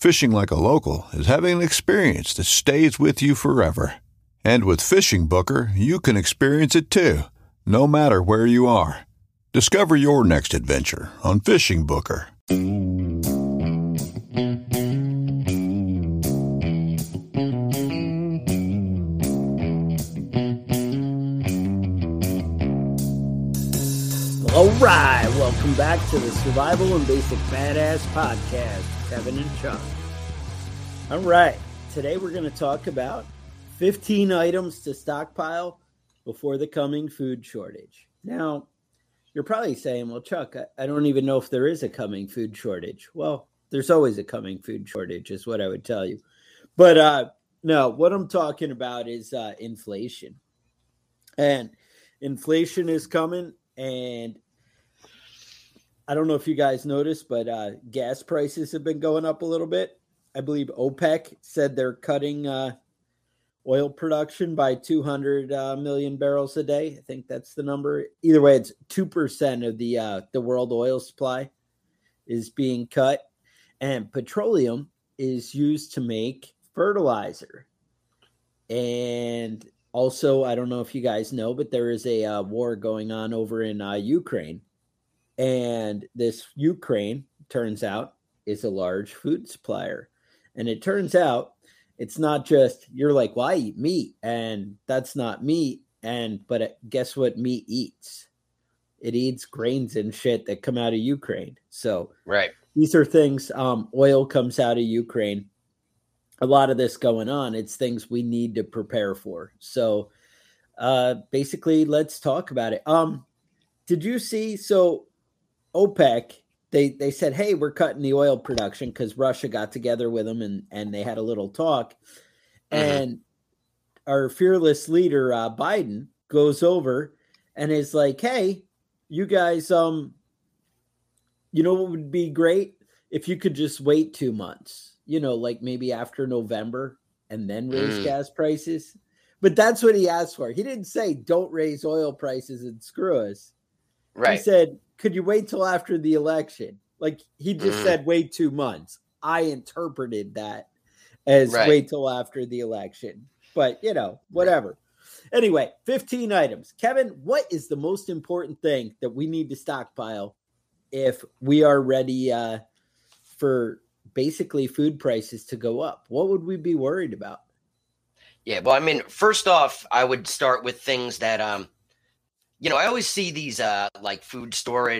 Fishing like a local is having an experience that stays with you forever. And with Fishing Booker, you can experience it too, no matter where you are. Discover your next adventure on Fishing Booker. All right, welcome back to the Survival and Basic Badass Podcast. Kevin and Chuck. All right. Today we're going to talk about 15 items to stockpile before the coming food shortage. Now, you're probably saying, well, Chuck, I don't even know if there is a coming food shortage. Well, there's always a coming food shortage is what I would tell you. But no, what I'm talking about is inflation. And inflation is coming, and I don't know if you guys noticed, but gas prices have been going up a little bit. I believe OPEC said they're cutting oil production by 200 million barrels a day. I think that's the number. Either way, it's 2% of the world oil supply is being cut. And petroleum is used to make fertilizer. And also, I don't know if you guys know, but there is a war going on over in Ukraine. And this Ukraine, turns out, is a large food supplier. And it turns out it's not just, you're like, well, I eat meat, and that's not meat. But guess what meat eats? It eats grains and shit that come out of Ukraine. So right, these are things, oil comes out of Ukraine. A lot of this going on, it's things we need to prepare for. So basically, let's talk about it. Did you see, so OPEC, they said, hey, we're cutting the oil production because Russia got together with them and they had a little talk. And our fearless leader, Biden, goes over and is like, hey, you guys, you know what would be great? If you could just wait 2 months, you know, like maybe after November and then raise gas prices. But that's what he asked for. He didn't say don't raise oil prices and screw us. Right. He said, could you wait till after the election? Like he just said, wait 2 months. I interpreted that as wait till after the election, but you know, whatever. Anyway, 15 items. Kevin, what is the most important thing that we need to stockpile if we are ready for basically food prices to go up? What would we be worried about? Yeah. Well, I mean, first off, I would start with things that, you know, I always see these like food storage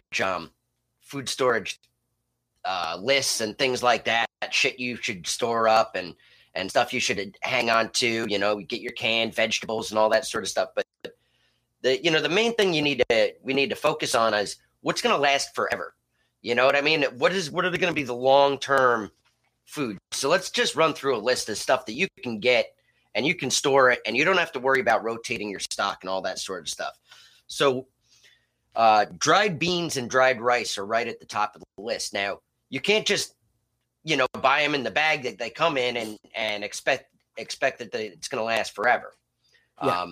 lists and things like that. That shit you should store up and stuff you should hang on to. You know, get your canned vegetables and all that sort of stuff. But the main thing we need to focus on is what's going to last forever. You know what I mean? What are going to be the long term food? So let's just run through a list of stuff that you can get and you can store it, and you don't have to worry about rotating your stock and all that sort of stuff. So dried beans and dried rice are right at the top of the list. Now, you can't just, you know, buy them in the bag that they come in and expect that it's going to last forever. Yeah.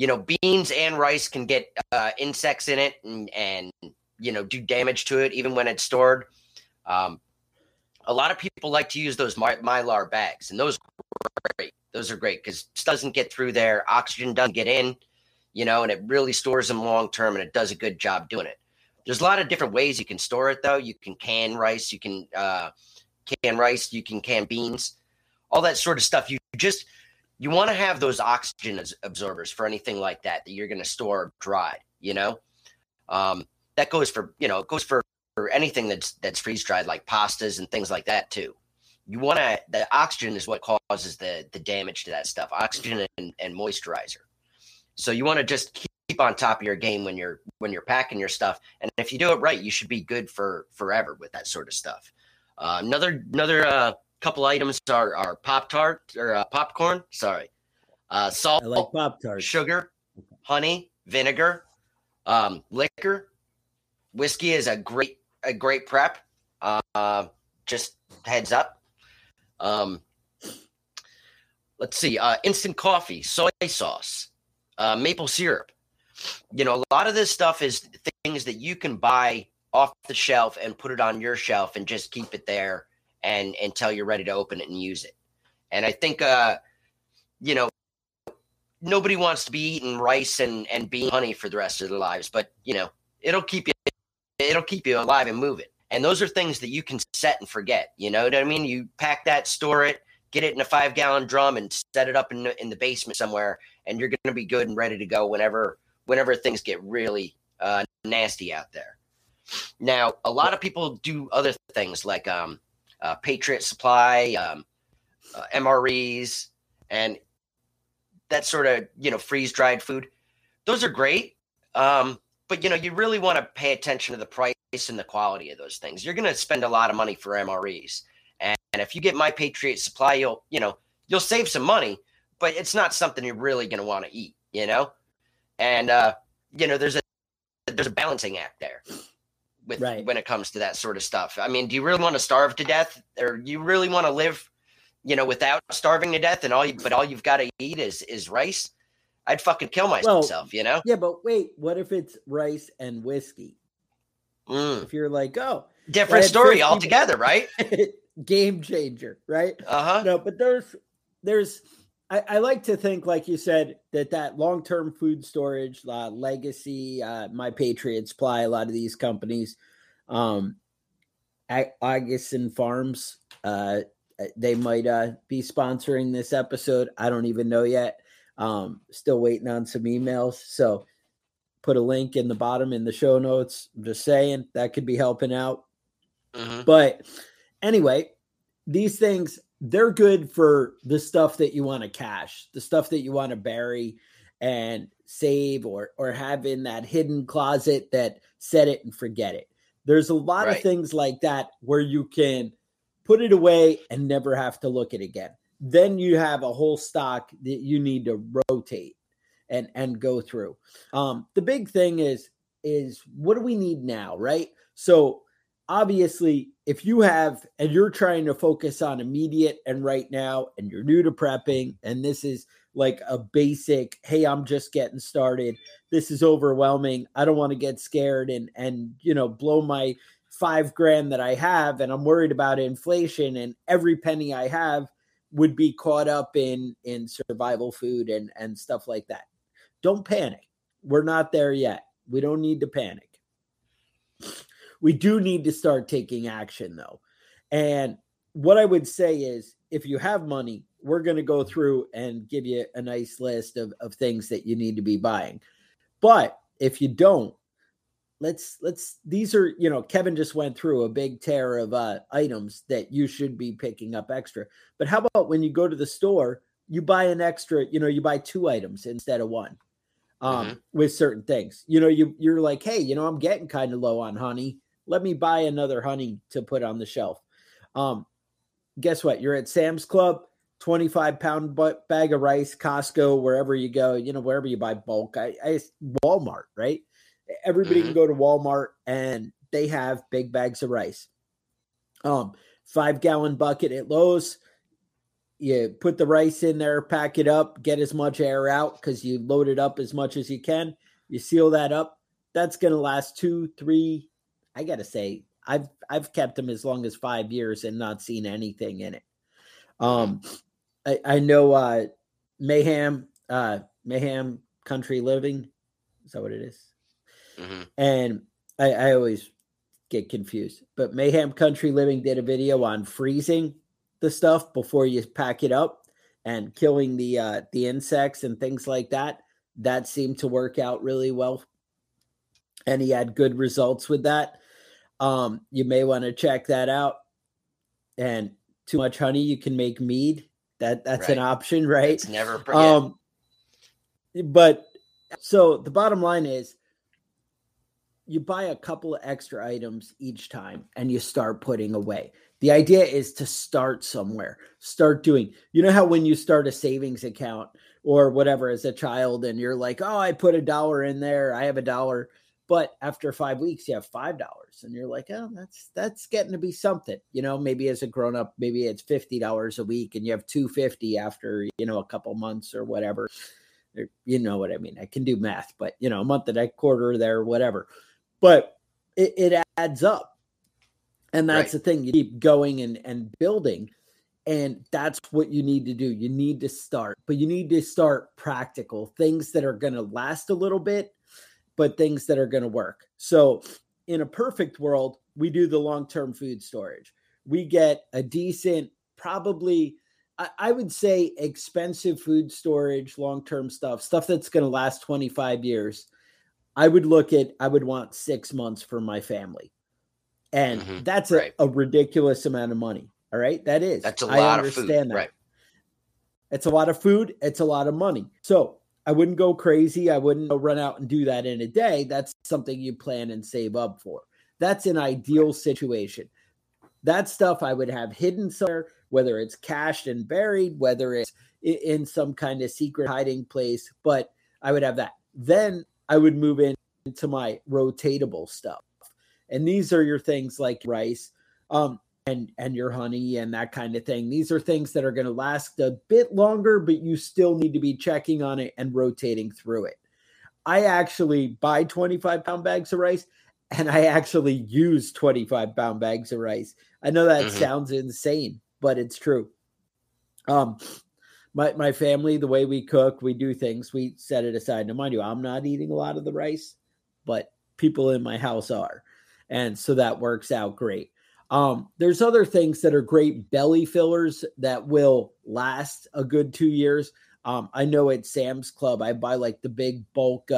you know, beans and rice can get insects in it and, you know, do damage to it even when it's stored. A lot of people like to use those Mylar bags, and those are great. Those are great because stuff doesn't get through there. Oxygen doesn't get in, you know, and it really stores them long term, and it does a good job doing it. There's a lot of different ways you can store it, though. You can can rice, you can can beans, all that sort of stuff. You want to have those oxygen absorbers for anything like that that you're going to store dried, you know. That goes for, you know, it goes for anything that's freeze dried, like pastas and things like that too. You want to, the oxygen is what causes the damage to that stuff, oxygen and moisturizer. So you want to just keep on top of your game when you're packing your stuff. And if you do it right, you should be good for forever with that sort of stuff. Another couple items are Pop-Tart or popcorn. Sorry. Salt, I like Pop-Tart, sugar, honey, vinegar, liquor. Whiskey is a great prep. Just heads up. Let's see. Instant coffee, soy sauce, maple syrup. You know, a lot of this stuff is things that you can buy off the shelf and put it on your shelf and just keep it there and until you're ready to open it and use it. And I think, you know, nobody wants to be eating rice and bean honey for the rest of their lives, but, you know, it'll keep you alive and move it. And those are things that you can set and forget. You know what I mean? You pack that, store it, get it in a 5-gallon drum and set it up in the basement somewhere. And you're going to be good and ready to go whenever things get really nasty out there. Now, a lot of people do other things like Patriot Supply, MREs, and that sort of, you know, freeze-dried food. Those are great. But, you know, you really want to pay attention to the price and the quality of those things. You're going to spend a lot of money for MREs. And if you get My Patriot Supply, you'll save some money, but it's not something you're really going to want to eat, you know? And, you know, there's a balancing act there with right. When it comes to that sort of stuff. I mean, do you really want to starve to death, or you really want to live, you know, without starving to death but all you've got to eat is rice? I'd fucking kill myself, you know? Yeah, but wait, what if it's rice and whiskey? If you're like, different story altogether, right? Game changer, right? Uh-huh. No, but there's I like to think, like you said, that long-term food storage, Legacy, My Patriot Supply, a lot of these companies, Augustine Farms, they might be sponsoring this episode. I don't even know yet. Still waiting on some emails. So put a link in the bottom in the show notes. I'm just saying that could be helping out. Mm-hmm. But anyway, these things, they're good for the stuff that you want to cache, the stuff that you want to bury and save or have in that hidden closet that set it and forget it. There's a lot right. of things like that where you can put it away and never have to look at it again. Then you have a whole stock that you need to rotate and go through. The big thing is what do we need now, right? So obviously, if you have, and you're trying to focus on immediate and right now, and you're new to prepping, and this is like a basic, hey, I'm just getting started. This is overwhelming. I don't want to get scared and you know, blow my $5,000 that I have, and I'm worried about inflation, and every penny I have would be caught up in survival food and stuff like that. Don't panic. We're not there yet. We don't need to panic. We do need to start taking action, though. And what I would say is, if you have money, we're going to go through and give you a nice list of things that you need to be buying. But if you don't, these are, you know, Kevin just went through a big tear of items that you should be picking up extra. But how about when you go to the store, you buy an extra, you know, you buy 2 items instead of 1 with certain things. You know, you're like, hey, you know, I'm getting kind of low on honey. Let me buy another honey to put on the shelf. Guess what? You're at Sam's Club, 25-pound bag of rice, Costco, wherever you go, you know, wherever you buy bulk. Walmart, right? Everybody can go to Walmart and they have big bags of rice. 5-gallon bucket at Lowe's, You put the rice in there, pack it up, get as much air out because you load it up as much as you can. You seal that up. That's going to last 2, 3. I got to say, I've kept them as long as 5 years and not seen anything in it. I know Mayhem Country Living. Is that what it is? Mm-hmm. And I always get confused. But Mayhem Country Living did a video on freezing the stuff before you pack it up and killing the insects and things like that. That seemed to work out really well. And he had good results with that. You may want to check that out. And too much honey, you can make mead. That's right. An option, right? It's never. But so the bottom line is you buy a couple of extra items each time and you start putting away. The idea is to start somewhere, start doing, you know how when you start a savings account or whatever as a child and you're like, oh, I put $1 in there. I have $1. But after 5 weeks, you have $5 and you're like, oh, that's getting to be something, you know, maybe as a grown up, maybe it's $50 a week and you have $250 after, you know, a couple months or whatever. You know what I mean? I can do math, but you know, a month and a quarter there, whatever, but it adds up. And that's right. The thing, you keep going and building. And that's what you need to do. You need to start, but you need to start practical things that are going to last a little bit, but things that are going to work. So in a perfect world, we do the long-term food storage. We get a decent, probably, I would say expensive food storage, long-term stuff that's going to last 25 years. I would want 6 months for my family. And mm-hmm. That's right. a ridiculous amount of money. All right. That is. That's a lot of food. That. Right. It's a lot of food. It's a lot of money. So I wouldn't go crazy. I wouldn't run out and do that in a day. That's something you plan and save up for. That's an ideal situation. That stuff I would have hidden somewhere, whether it's cached and buried, whether it's in some kind of secret hiding place, but I would have that. Then I would move into my rotatable stuff. And these are your things like rice and your honey and that kind of thing. These are things that are going to last a bit longer, but you still need to be checking on it and rotating through it. I actually buy 25-pound bags of rice, and I actually use 25-pound bags of rice. I know that sounds insane, but it's true. My family, the way we cook, we do things, we set it aside. Now, mind you, I'm not eating a lot of the rice, but people in my house are. And so that works out great. There's other things that are great belly fillers that will last a good 2 years. I know at Sam's Club, I buy like the big bulk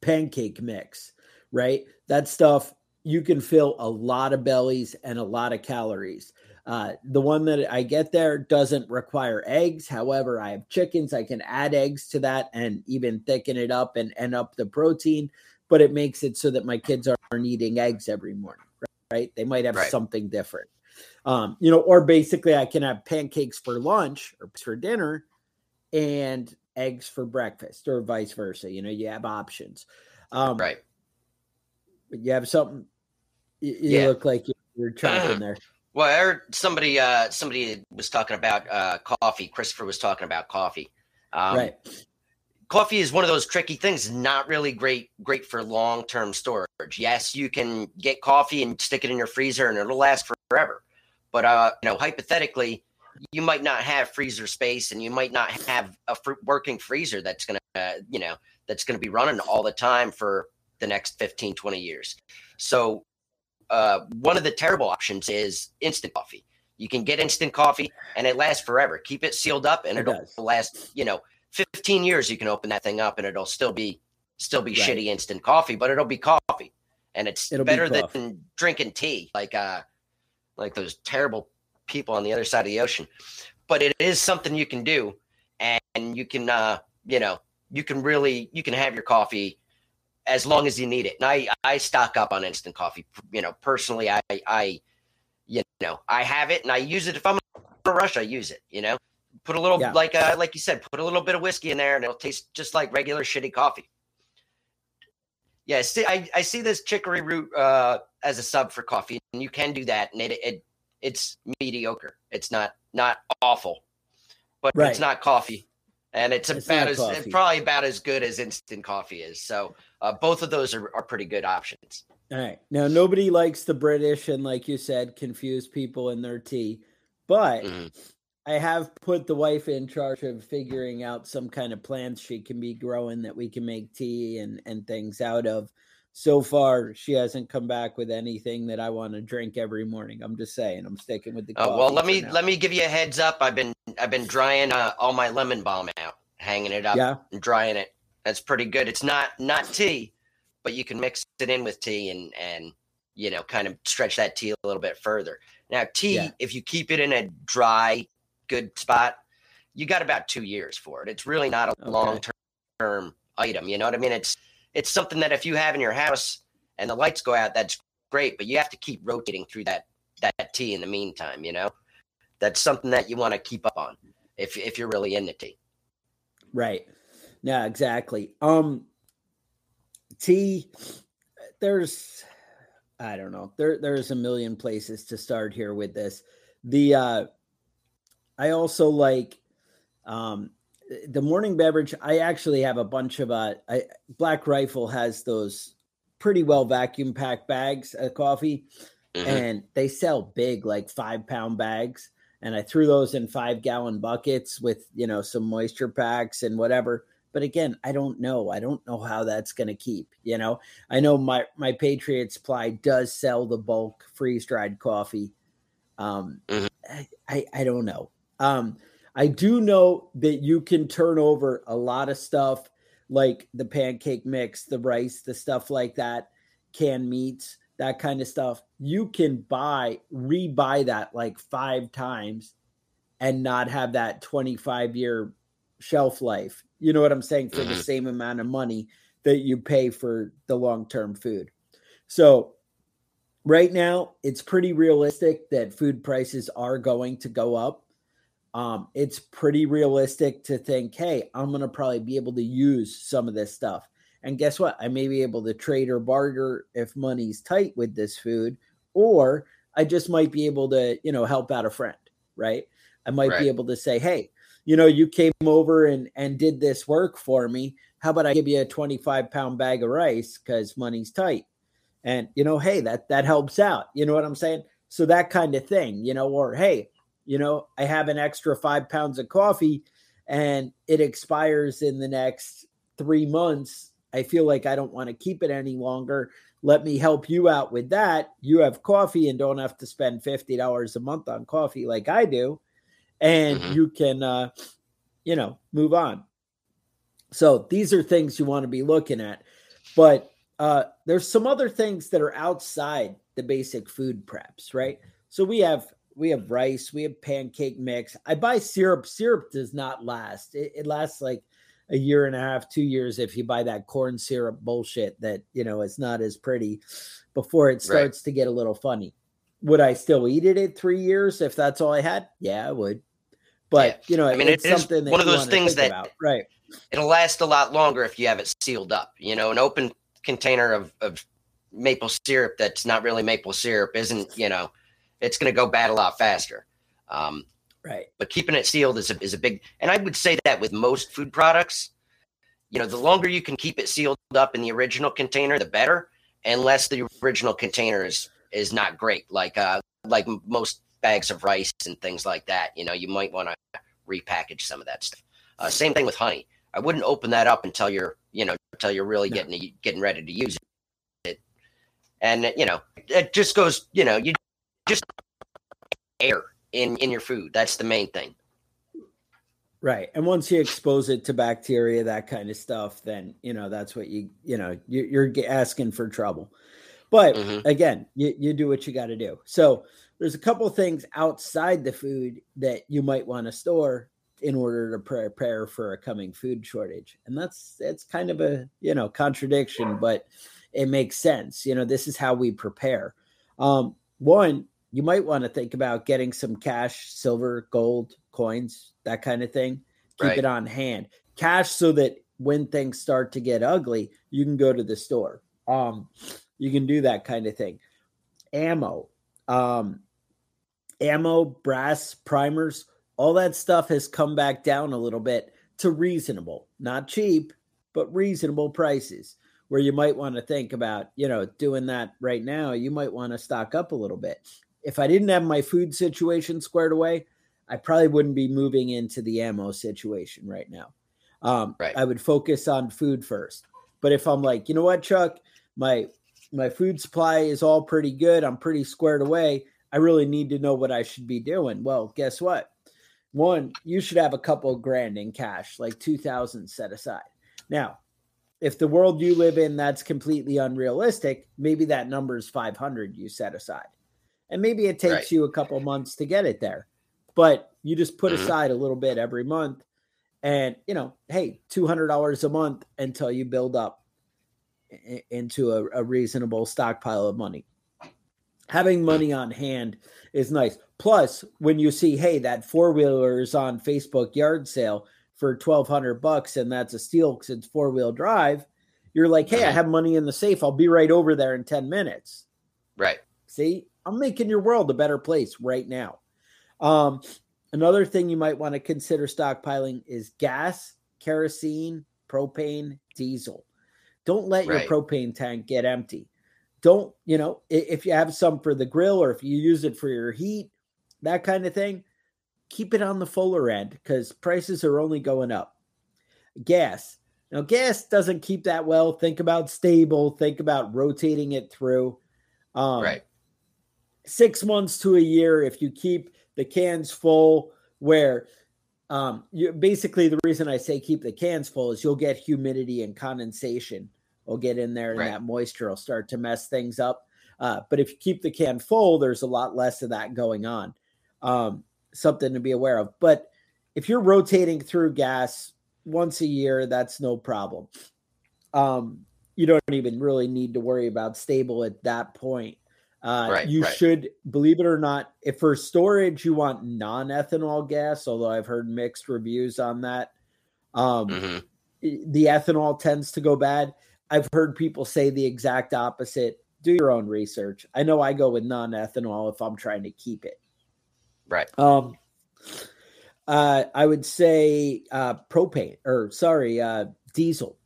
pancake mix, right? That stuff, you can fill a lot of bellies and a lot of calories. The one that I get there doesn't require eggs. However, I have chickens. I can add eggs to that and even thicken it up and up the protein. But it makes it so that my kids aren't eating eggs every morning, right? They might have something different, you know, or basically I can have pancakes for lunch or for dinner and eggs for breakfast or vice versa. You know, you have options. But you have something, you look like you're trapped in there. Well, I heard somebody was talking about coffee. Christopher was talking about coffee. Right. Coffee is one of those tricky things, not really great for long-term storage. Yes, you can get coffee and stick it in your freezer and it'll last forever. But, you know, hypothetically, you might not have freezer space and you might not have a working freezer that's going to, that's going to be running all the time for the next 15, 20 years. So one of the terrible options is instant coffee. You can get instant coffee and it lasts forever. Keep it sealed up and it'll last, 15 years you can open that thing up and it'll still be shitty instant coffee, but it'll be coffee. And it'll better than drinking tea, like those terrible people on the other side of the ocean. But it is something you can do, and you can you can have your coffee as long as you need it. And I stock up on instant coffee. You know, personally I have it and I use it if I'm in a rush, I use it, Put a little, like you said, put a little bit of whiskey in there and it'll taste just like regular shitty coffee. Yeah, see, I see this chicory root as a sub for coffee, and you can do that. And it it's mediocre. It's not awful, but it's not coffee. And it's probably about as good as instant coffee is. So both of those are pretty good options. All right. Now, nobody likes the British and, like you said, confuse people in their tea. But I have put the wife in charge of figuring out some kind of plants she can be growing that we can make tea and things out of. So far, she hasn't come back with anything that I want to drink every morning. I'm just saying, I'm sticking with the coffee. Well, let me give you a heads up. I've been drying all my lemon balm out, hanging it up and drying it. That's pretty good. It's not tea, but you can mix it in with tea and you know, kind of stretch that tea a little bit further. Now, tea, if you keep it in a dry, good spot, you got about 2 years for it. It's really not a long-term item. You know what I mean? It's something that if you have in your house and the lights go out, that's great, but you have to keep rotating through that tea in the meantime, you know? That's something that you want to keep up on if you're really into tea. Right. Yeah, exactly. Tea, there's, I don't know, there's a million places to start here with this. I also like, the morning beverage, I actually have a bunch of Black Rifle has those pretty well vacuum packed bags of coffee, and they sell big, like 5-pound bags. And I threw those in 5-gallon buckets with, you know, some moisture packs and whatever. But again, I don't know how that's going to keep, you know. I know my Patriot Supply does sell the bulk freeze dried coffee. I don't know. I do know that you can turn over a lot of stuff like the pancake mix, the rice, the stuff like that, canned meats, that kind of stuff. You can rebuy that like 5 times and not have that 25-year shelf life. You know what I'm saying? For the same amount of money that you pay for the long-term food. So right now it's pretty realistic that food prices are going to go up. It's pretty realistic to think, hey, I'm going to probably be able to use some of this stuff. And guess what? I may be able to trade or barter if money's tight with this food, or I just might be able to, you know, help out a friend, right? I might be able to say, hey, you know, you came over and did this work for me. How about I give you a 25-pound bag of rice because money's tight? And, you know, hey, that helps out. You know what I'm saying? So that kind of thing, you know, or hey, you know, I have an extra 5 pounds of coffee and it expires in the next 3 months. I feel like I don't want to keep it any longer. Let me help you out with that. You have coffee and don't have to spend $50 a month on coffee like I do. And you can, you know, move on. So these are things you want to be looking at. But there's some other things that are outside the basic food preps, right? So we have rice, we have pancake mix. I buy syrup. Syrup does not last. It lasts like a year and a half, 2 years if you buy that corn syrup bullshit that, you know, it's not as pretty before it starts to get a little funny. Would I still eat it at 3 years if that's all I had? Yeah, I would. But, you know, I mean, it's something that one of those things that about. Right. It'll last a lot longer if you have it sealed up. You know, an open container of maple syrup that's not really maple syrup isn't, you know, it's going to go bad a lot faster. But keeping it sealed is a big, and I would say that with most food products, you know, the longer you can keep it sealed up in the original container, the better, unless the original container is not great. Like most bags of rice and things like that, you know, you might want to repackage some of that stuff. Same thing with honey. I wouldn't open that up until you're really getting ready to use it. And, you know, it just goes, you know, you just air in your food. That's the main thing. Right. And once you expose it to bacteria, that kind of stuff, then, you know, that's what you're asking for trouble. But again, you do what you got to do. So there's a couple of things outside the food that you might want to store in order to prepare for a coming food shortage. And that's kind of a, you know, contradiction, but it makes sense. You know, this is how we prepare. One, you might want to think about getting some cash, silver, gold, coins, that kind of thing. Keep it on hand. Cash so that when things start to get ugly, you can go to the store. You can do that kind of thing. Ammo. ammo, brass, primers, all that stuff has come back down a little bit to reasonable, not cheap, but reasonable prices, where you might want to think about, you know, doing that right now. You might want to stock up a little bit. If I didn't have my food situation squared away, I probably wouldn't be moving into the ammo situation right now. Right. I would focus on food first. But if I'm like, you know what, Chuck, my food supply is all pretty good, I'm pretty squared away, I really need to know what I should be doing. Well, guess what? One, you should have a couple grand in cash, like 2,000 set aside. Now, if the world you live in, that's completely unrealistic, maybe that number is 500 you set aside. And maybe it takes you a couple months to get it there. But you just put aside a little bit every month and, you know, hey, $200 a month until you build up into a reasonable stockpile of money. Having money on hand is nice. Plus, when you see, hey, that four-wheeler is on Facebook yard sale for $1,200 and that's a steal because it's four-wheel drive, you're like, hey, I have money in the safe. I'll be right over there in 10 minutes. Right. See, I'm making your world a better place right now. Another thing you might want to consider stockpiling is gas, kerosene, propane, diesel. Don't let your propane tank get empty. Don't, you know, if you have some for the grill or if you use it for your heat, that kind of thing, keep it on the fuller end because prices are only going up. Gas. Now, gas doesn't keep that well. Think about Sta-Bil. Think about rotating it through. 6 months to a year if you keep the cans full, where basically the reason I say keep the cans full is you'll get humidity and condensation will get in there and that moisture will start to mess things up. But if you keep the can full, there's a lot less of that going on. Something to be aware of. But if you're rotating through gas once a year, that's no problem. You don't even really need to worry about Sta-Bil at that point. You should, believe it or not, if for storage you want non-ethanol gas, although I've heard mixed reviews on that. The ethanol tends to go bad. I've heard people say the exact opposite. Do your own research. I know I go with non-ethanol if I'm trying to keep it. Right. I would say diesel.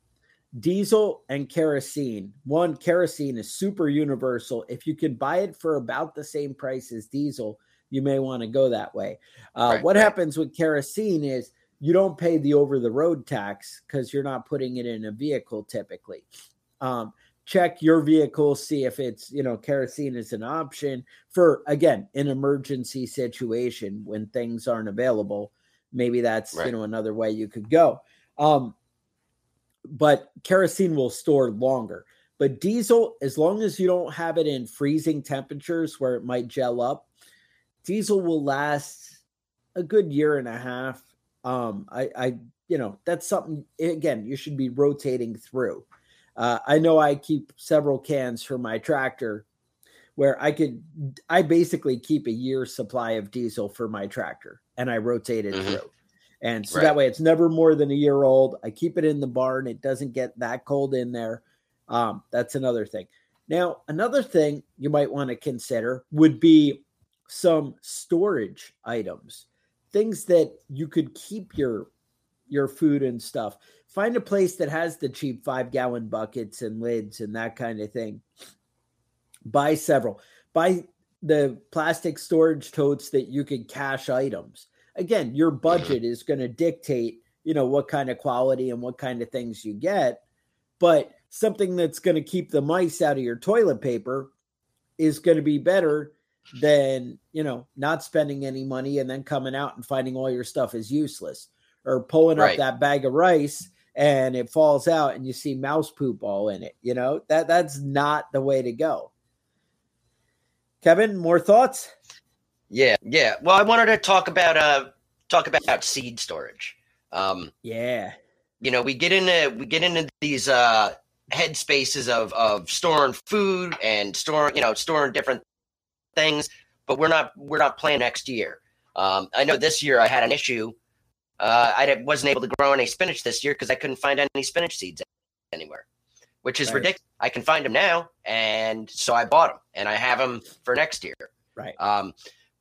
Diesel and kerosene. One, kerosene is super universal. If you can buy it for about the same price as diesel, you may want to go that way. What happens with kerosene is you don't pay the over-the-road tax because you're not putting it in a vehicle typically. Check your vehicle, see if it's, you know, kerosene is an option for, again, an emergency situation when things aren't available. Maybe that's, you know, another way you could go. But kerosene will store longer. But diesel, as long as you don't have it in freezing temperatures where it might gel up, diesel will last a good year and a half. You know, that's something, again, you should be rotating through. I know I keep several cans for my tractor where I basically keep a year's supply of diesel for my tractor and I rotate it through. And so that way it's never more than a year old. I keep it in the barn. It doesn't get that cold in there. That's another thing. Now, another thing you might want to consider would be some storage items, things that you could keep your food and stuff. Find a place that has the cheap 5-gallon buckets and lids and that kind of thing. Buy several. Buy the plastic storage totes that you could cache items. Again, your budget is going to dictate, you know, what kind of quality and what kind of things you get. But something that's going to keep the mice out of your toilet paper is going to be better than, you know, not spending any money and then coming out and finding all your stuff is useless, or pulling up that bag of rice and it falls out and you see mouse poop all in it. You know, that's not the way to go. Kevin, more thoughts? Yeah. Well, I wanted to talk about seed storage. You know, we get into these head spaces of storing food and storing different things, but we're not planning next year. I know this year I had an issue. I wasn't able to grow any spinach this year because I couldn't find any spinach seeds anywhere, which is ridiculous. I can find them now, and so I bought them, and I have them for next year.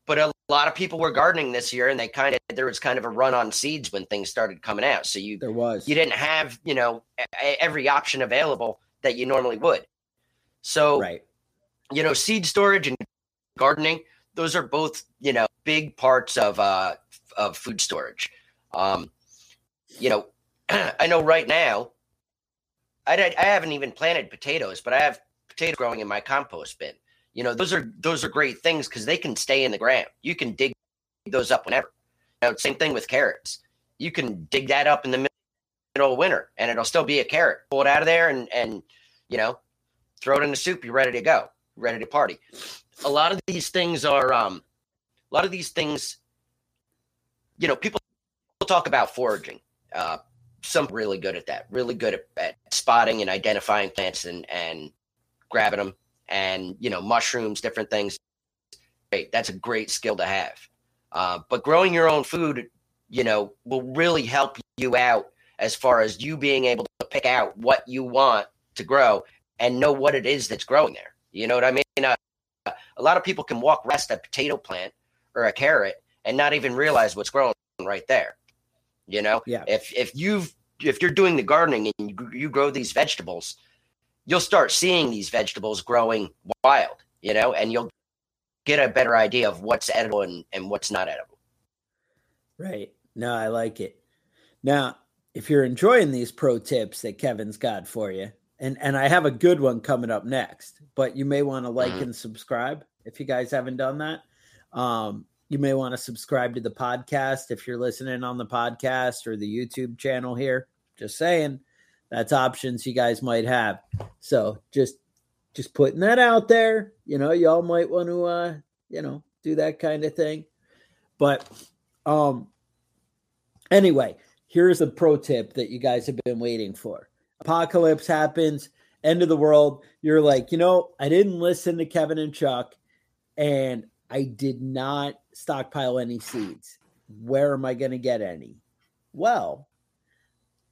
But a lot of people were gardening this year, and they kind of, there was kind of a run on seeds when things started coming out. So you, there was, you didn't have, you know, every option available that you normally would. So, right, you know, seed storage and gardening, those are both, you know, big parts of food storage. You know, I know right now, I haven't even planted potatoes, but I have potatoes growing in my compost bin. You know, those are great things because they can stay in the ground. You can dig those up whenever. You know, same thing with carrots. You can dig that up in the middle of winter, and it'll still be a carrot. Pull it out of there and you know, throw it in the soup. You're ready to go, ready to party. A lot of these things are a lot of these things, you know, people talk about foraging. Some really good at that, really good at spotting and identifying plants and grabbing them. And, you know, mushrooms, different things. Great. That's a great skill to have. But growing your own food, you know, will really help you out as far as you being able to pick out what you want to grow and know what it is that's growing there. You know what I mean? A lot of people can walk past a potato plant or a carrot and not even realize what's growing right there. You know, yeah. If you're doing the gardening and you grow these vegetables, you'll start seeing these vegetables growing wild, you know, and you'll get a better idea of what's edible and what's not edible. Right. No, I like it. Now, if you're enjoying these pro tips that Kevin's got for you, and I have a good one coming up next, but you may want to like and subscribe if you guys haven't done that. You may want to subscribe to the podcast if you're listening on the podcast or the YouTube channel here. Just saying. That's options you guys might have. So just putting that out there, you know, y'all might want to, you know, do that kind of thing. But anyway, here's a pro tip that you guys have been waiting for. Apocalypse happens, end of the world. You're like, you know, I didn't listen to Kevin and Chuck, and I did not stockpile any seeds. Where am I going to get any? Well,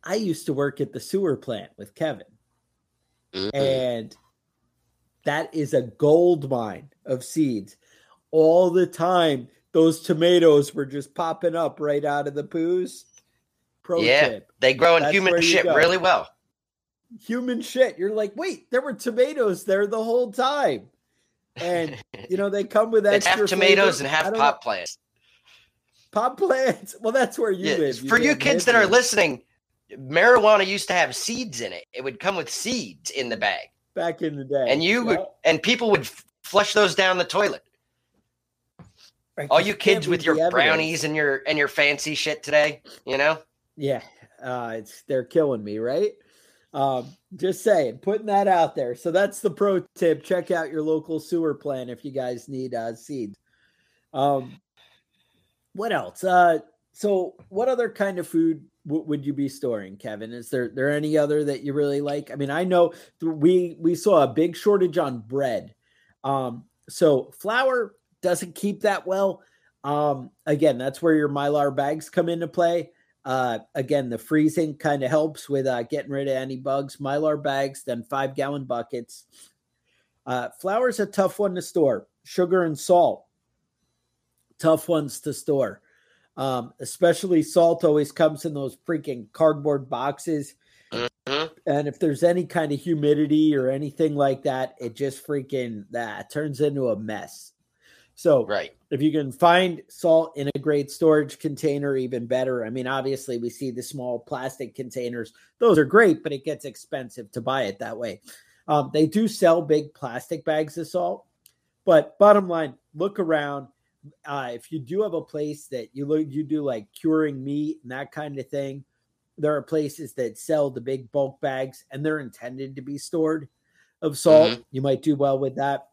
I used to work at the sewer plant with Kevin, and that is a gold mine of seeds. All the time, those tomatoes were just popping up right out of the poos. Pro tip. They grow in human shit really well. Human shit. You're like, wait, there were tomatoes there the whole time. And, you know, they come with extra half tomatoes and half pot plants. Pot plants. Well, that's where you live. For you kids that are listening, marijuana used to have seeds in it. It would come with seeds in the bag back in the day, and people would flush those down the toilet. Right, all you kids with your brownies and your fancy shit today, you know? Yeah, they're killing me, right? Just saying, putting that out there. So that's the pro tip. Check out your local sewer plant if you guys need seeds. What else? So what other kind of food would you be storing, Kevin? Is there any other that you really like? I mean, I know we saw a big shortage on bread. So flour doesn't keep that well. Again, that's where your Mylar bags come into play. Again, the freezing kind of helps with getting rid of any bugs. Mylar bags, then 5-gallon buckets. Flour is a tough one to store. Sugar and salt, tough ones to store. Especially salt always comes in those freaking cardboard boxes. And if there's any kind of humidity or anything like that, it just freaking turns into a mess. So if you can find salt in a great storage container, even better. I mean, obviously we see the small plastic containers. Those are great, but it gets expensive to buy it that way. They do sell big plastic bags of salt, but bottom line, look around. If you do have a place that you do like curing meat and that kind of thing, there are places that sell the big bulk bags, and they're intended to be stored of salt. You might do well with that.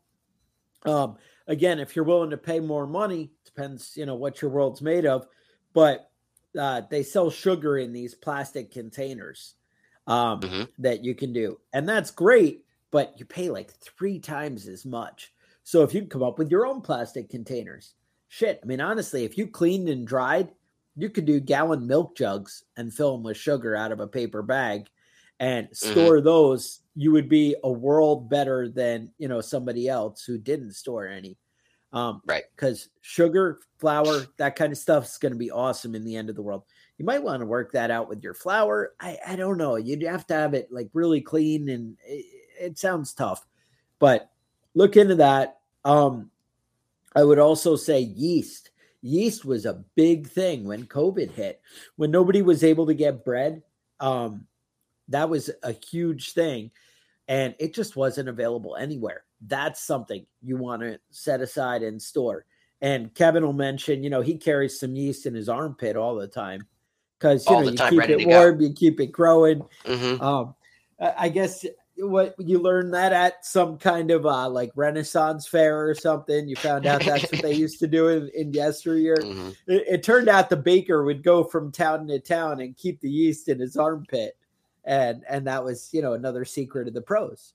Again, if you're willing to pay more money, depends, you know, what your world's made of, but they sell sugar in these plastic containers that you can do. And that's great, but you pay like 3 times as much. So if you come up with your own plastic containers, I mean, honestly, if you cleaned and dried, you could do gallon milk jugs and fill them with sugar out of a paper bag and store those. You would be a world better than, you know, somebody else who didn't store any. Right. Because sugar, flour, that kind of stuff is going to be awesome in the end of the world. You might want to work that out with your flour. I don't know. You'd have to have it like really clean, and it sounds tough, but look into that. I would also say yeast. Yeast was a big thing when COVID hit, when nobody was able to get bread. That was a huge thing, and it just wasn't available anywhere. That's something you want to set aside and store. And Kevin will mention, you know, he carries some yeast in his armpit all the time because you keep it warm, you keep it growing. Mm-hmm. I guess what you learned that at some kind of like Renaissance fair or something. You found out that's what they used to do in yesteryear. Mm-hmm. It turned out the baker would go from town to town and keep the yeast in his armpit, and that was, you know, another secret of the pros.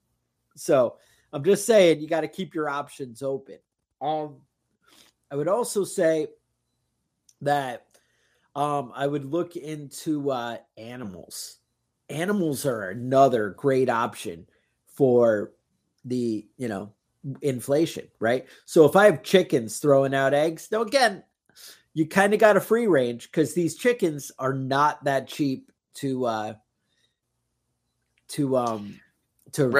So I'm just saying, you got to keep your options open. I would also say that I would look into animals. Animals are another great option for the, you know, inflation, right? So if I have chickens throwing out eggs, now again, you kind of got a free range because these chickens are not that cheap to right.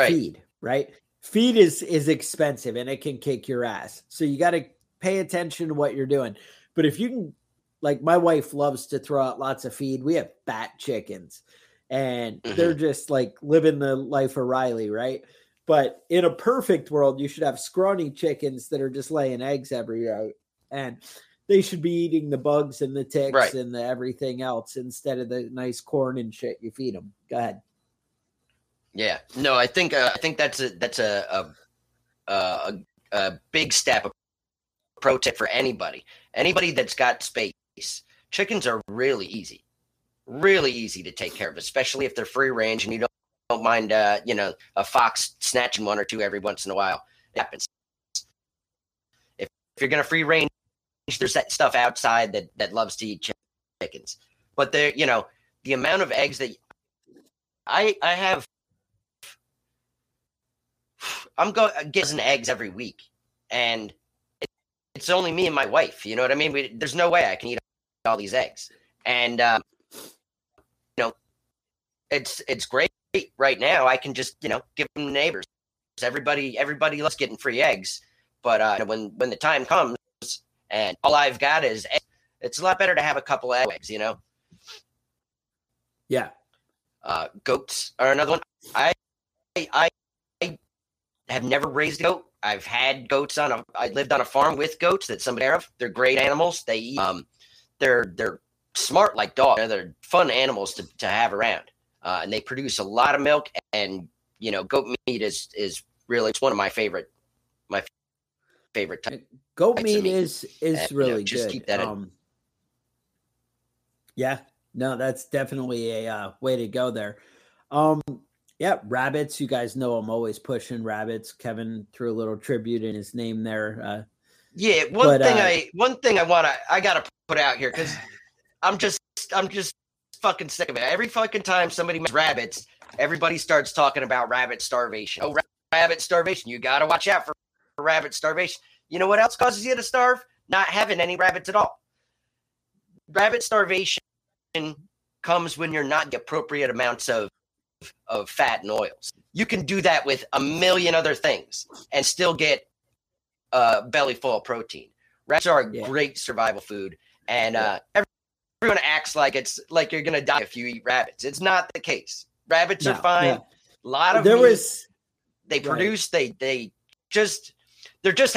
feed, right? Feed is expensive and it can kick your ass. So you got to pay attention to what you're doing. But if you can, like my wife loves to throw out lots of feed. We have bat chickens and mm-hmm. they're just like living the life of Riley, right? But in a perfect world, you should have scrawny chickens that are just laying eggs every year, and they should be eating the bugs and the ticks right. and the everything else instead of the nice corn and shit you feed them. Go ahead. Yeah, no, I think that's a big step, a pro tip for anybody that's got space. Chickens are really easy to take care of, especially if they're free range and you don't mind, a fox snatching one or two every once in a while. It happens. If you're gonna free range, there's that stuff outside that loves to eat chickens, but they're, you know, the amount of eggs that I have. I'm getting eggs every week, and it's only me and my wife. You know what I mean? There's no way I can eat all these eggs, and it's great right now. I can just give them to neighbors. Everybody loves getting free eggs, but when the time comes and all I've got is eggs, it's a lot better to have a couple of eggs. You know? Yeah. Goats are another one. I have never raised a goat. I've had goats I lived on a farm with goats that somebody had. They're great animals. They eat, they're smart like dogs. They're fun animals to have around. And they produce a lot of milk, and, goat meat is really, it's one of my favorite types. Goat meat is really good. Just keep that in. Yeah, no, that's definitely a way to go there. Yeah, rabbits. You guys know I'm always pushing rabbits. Kevin threw a little tribute in his name there. I gotta put out here because I'm just fucking sick of it. Every fucking time somebody makes rabbits, everybody starts talking about rabbit starvation. Oh, rabbit starvation! You gotta watch out for rabbit starvation. You know what else causes you to starve? Not having any rabbits at all. Rabbit starvation comes when you're not the appropriate amounts of fat and oils. You can do that with a million other things and still get a belly full of protein. Rabbits are a great survival food, and everyone acts like it's like you're gonna die if you eat rabbits. It's not the case. Rabbits are fine. Yeah. A lot of there meat. They produce. They just they're just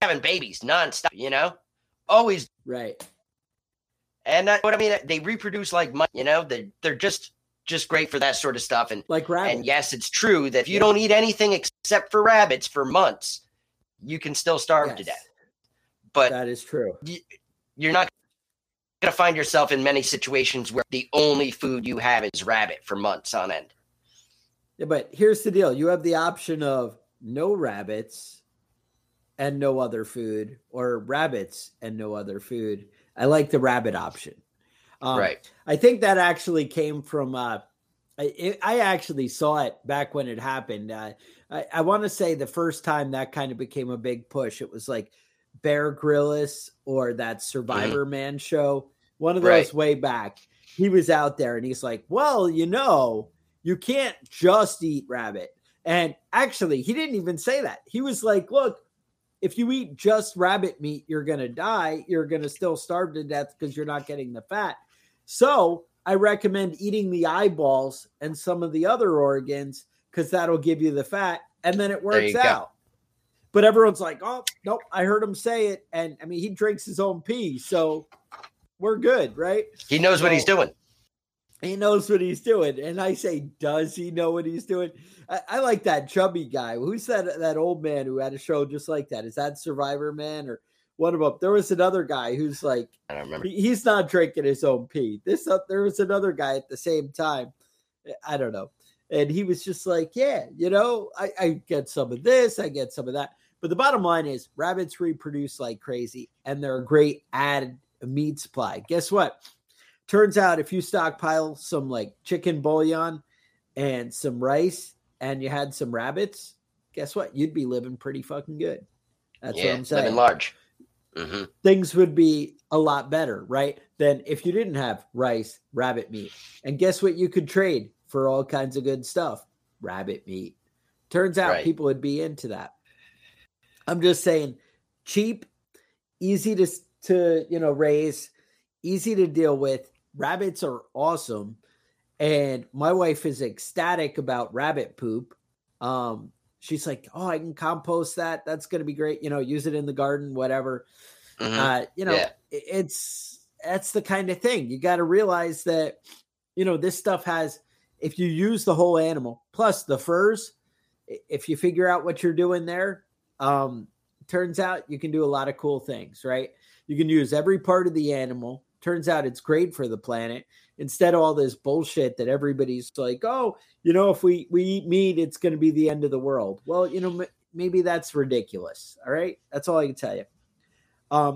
having babies nonstop. Always right. And that's what I mean. They reproduce like money. They're just great for that sort of stuff. And like rabbits. And yes, it's true that if you don't eat anything except for rabbits for months, you can still starve to death. But that is true. You're not going to find yourself in many situations where the only food you have is rabbit for months on end. Yeah, but here's the deal. You have the option of no rabbits and no other food, or rabbits and no other food. I like the rabbit option. Right. I think that actually came from, I actually saw it back when it happened. I want to say the first time that kind of became a big push, it was like Bear Grylls or that Survivorman show, one of those way back, he was out there and he's like, well, you know, you can't just eat rabbit. And actually, he didn't even say that. He was like, look, if you eat just rabbit meat, you're going to die. You're going to still starve to death because you're not getting the fat. So I recommend eating the eyeballs and some of the other organs because that'll give you the fat. And then it works out. But everyone's like, oh, nope, I heard him say it. And I mean, he drinks his own pee. So we're good, right? He knows what he's doing. He knows what he's doing. And I say, does he know what he's doing? I like that chubby guy. Who's that old man who had a show just like that? Is that Survivorman or one of them? There was another guy who's like, I don't remember. He's not drinking his own pee. There was another guy at the same time. I don't know. And he was just like, yeah, you know, I get some of this, I get some of that. But the bottom line is rabbits reproduce like crazy and they're a great added meat supply. Guess what? Turns out if you stockpile some like chicken bouillon and some rice and you had some rabbits, guess what? You'd be living pretty fucking good. That's what I'm saying. Living large. Mm-hmm. Things would be a lot better, right? Than if you didn't have rice, rabbit meat. And guess what you could trade for all kinds of good stuff? Rabbit meat. Turns out people would be into that. I'm just saying, cheap, easy to you know, raise, easy to deal with. Rabbits are awesome. And my wife is ecstatic about rabbit poop. She's like, oh, I can compost that. That's going to be great. You know, use it in the garden, whatever. Mm-hmm. You know, that's the kind of thing. You got to realize that, you know, this stuff has, if you use the whole animal, plus the furs, if you figure out what you're doing there, turns out you can do a lot of cool things, right? You can use every part of the animal. Turns out it's great for the planet. Instead of all this bullshit that everybody's like, oh, you know, if we eat meat, it's going to be the end of the world. Well, you know, maybe that's ridiculous. All right. That's all I can tell you. A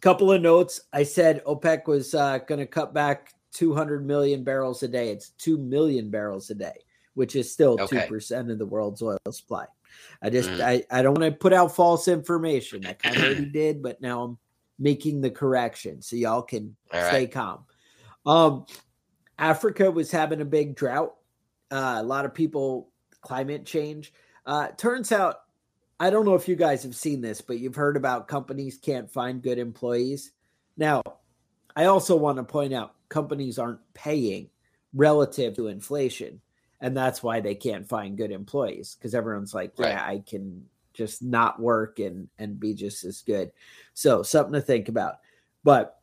couple of notes. I said OPEC was going to cut back 200 million barrels a day. It's 2 million barrels a day, which is still 2% of the world's oil supply. I just, I don't want to put out false information. I kind of already did, but now I'm making the correction so y'all can stay calm. Africa was having a big drought. A lot of people, climate change. Turns out, I don't know if you guys have seen this, but you've heard about companies can't find good employees. Now, I also want to point out companies aren't paying relative to inflation. And that's why they can't find good employees, because everyone's like, yeah, I can just not work and be just as good. So something to think about. But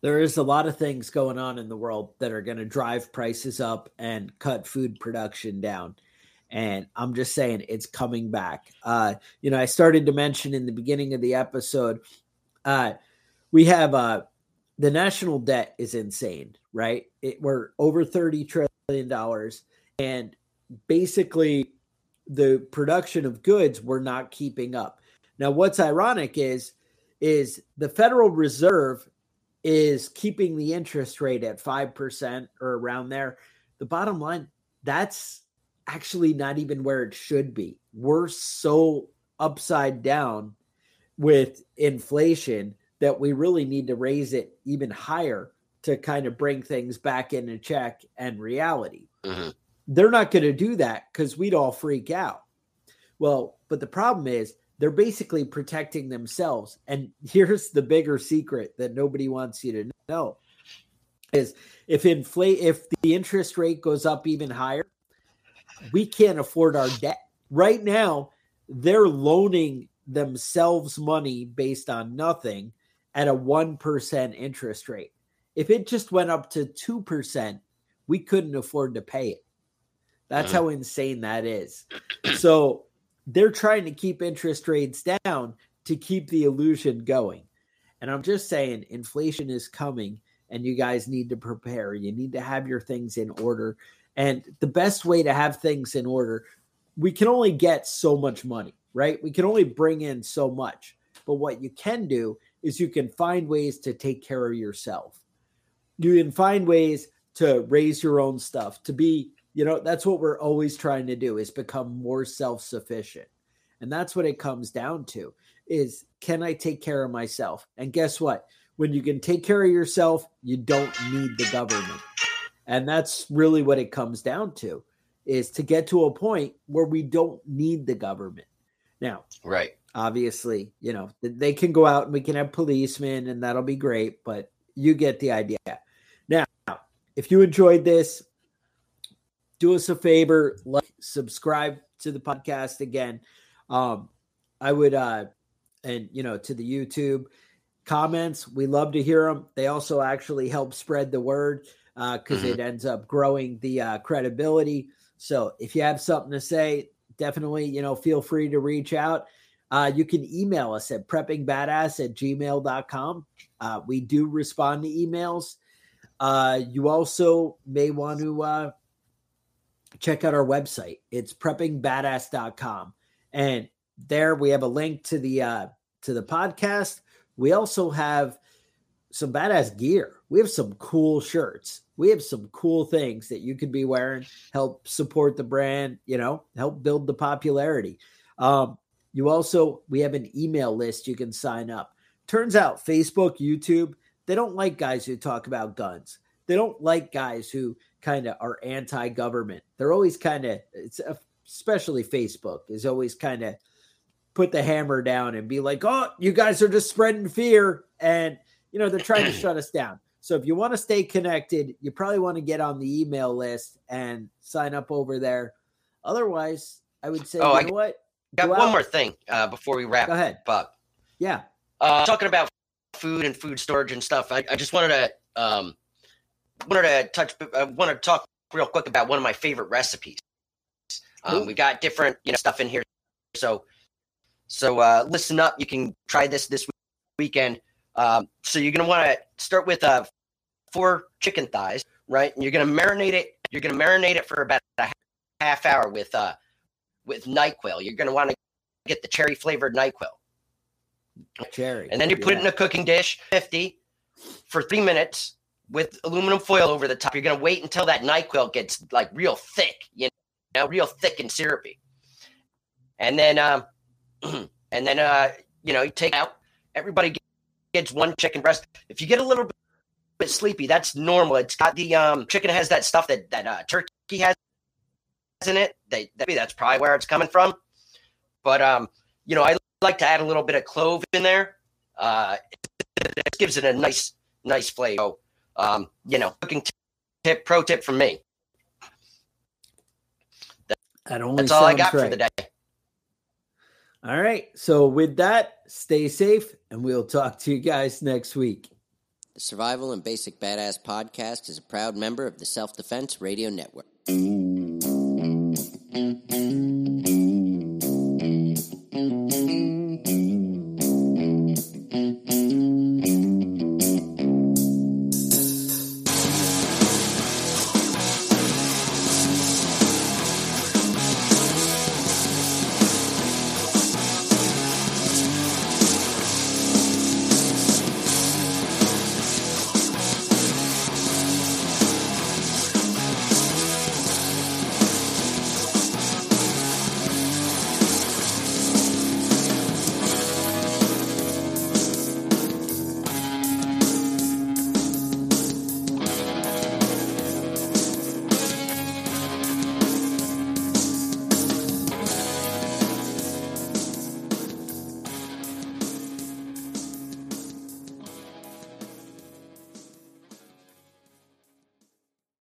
there is a lot of things going on in the world that are going to drive prices up and cut food production down. And I'm just saying it's coming back. You know, I started to mention in the beginning of the episode, we have the national debt is insane, right? We're over $30 trillion. And basically the production of goods, we're not keeping up. Now, what's ironic is the Federal Reserve is keeping the interest rate at 5% or around there. The bottom line, that's actually not even where it should be. We're so upside down with inflation that we really need to raise it even higher to kind of bring things back into check and reality. Mm-hmm. They're not going to do that because we'd all freak out. Well, but the problem is they're basically protecting themselves. And here's the bigger secret that nobody wants you to know is if the interest rate goes up even higher, we can't afford our debt. Right now, they're loaning themselves money based on nothing at a 1% interest rate. If it just went up to 2%, we couldn't afford to pay it. That's how insane that is. So they're trying to keep interest rates down to keep the illusion going. And I'm just saying inflation is coming and you guys need to prepare. You need to have your things in order. And the best way to have things in order, we can only get so much money, right? We can only bring in so much. But what you can do is you can find ways to take care of yourself. You can find ways to raise your own stuff, to be, you know, that's what we're always trying to do is become more self-sufficient. And that's what it comes down to is, can I take care of myself? And guess what? When you can take care of yourself, you don't need the government. And that's really what it comes down to, is to get to a point where we don't need the government. Now, right. Obviously, you know, they can go out and we can have policemen and that'll be great, but you get the idea. Now, if you enjoyed this, do us a favor, like, subscribe to the podcast again. I would, and you know, to the YouTube comments, we love to hear them. They also actually help spread the word because it ends up growing the credibility. So if you have something to say, definitely, you know, feel free to reach out. You can email us at preppingbadass@gmail.com. We do respond to emails. You also may want to check out our website. It's preppingbadass.com. And there we have a link to the podcast. We also have some badass gear. We have some cool shirts. We have some cool things that you could be wearing, help support the brand, you know, help build the popularity. You also, we have an email list you can sign up. Turns out Facebook, YouTube, they don't like guys who talk about guns. They don't like guys who kind of are anti-government. They're always kind of, especially Facebook, is always kind of put the hammer down and be like, oh, you guys are just spreading fear. And, you know, they're trying to shut us down. So if you want to stay connected, you probably want to get on the email list and sign up over there. Otherwise, I would say, you know what? Got one more thing before we wrap up. Yeah. Talking about food and food storage and stuff, I just wanted to talk real quick about one of my favorite recipes. We got different stuff in here, so listen up. You can try this weekend. So you're gonna want to start with 4 chicken thighs, right? And you're gonna marinate it. You're gonna marinate it for about a half hour with NyQuil. You're gonna want to get the cherry flavored NyQuil. Cherry. And then you put it in a cooking dish, 50 for 3 minutes with aluminum foil over the top. You're gonna wait until that NyQuil gets like real thick, real thick and syrupy. And then, you take it out. Everybody gets one chicken breast. If you get a little bit sleepy, that's normal. It's got the chicken has that stuff that turkey has in it. That's probably where it's coming from. But I like to add a little bit of clove in there. It gives it a nice flavor. So, cooking tip, pro tip from me. That's all I got for the day. All right. So with that, stay safe, and we'll talk to you guys next week. The Survival and Basic Badass Podcast is a proud member of the Self-Defense Radio Network.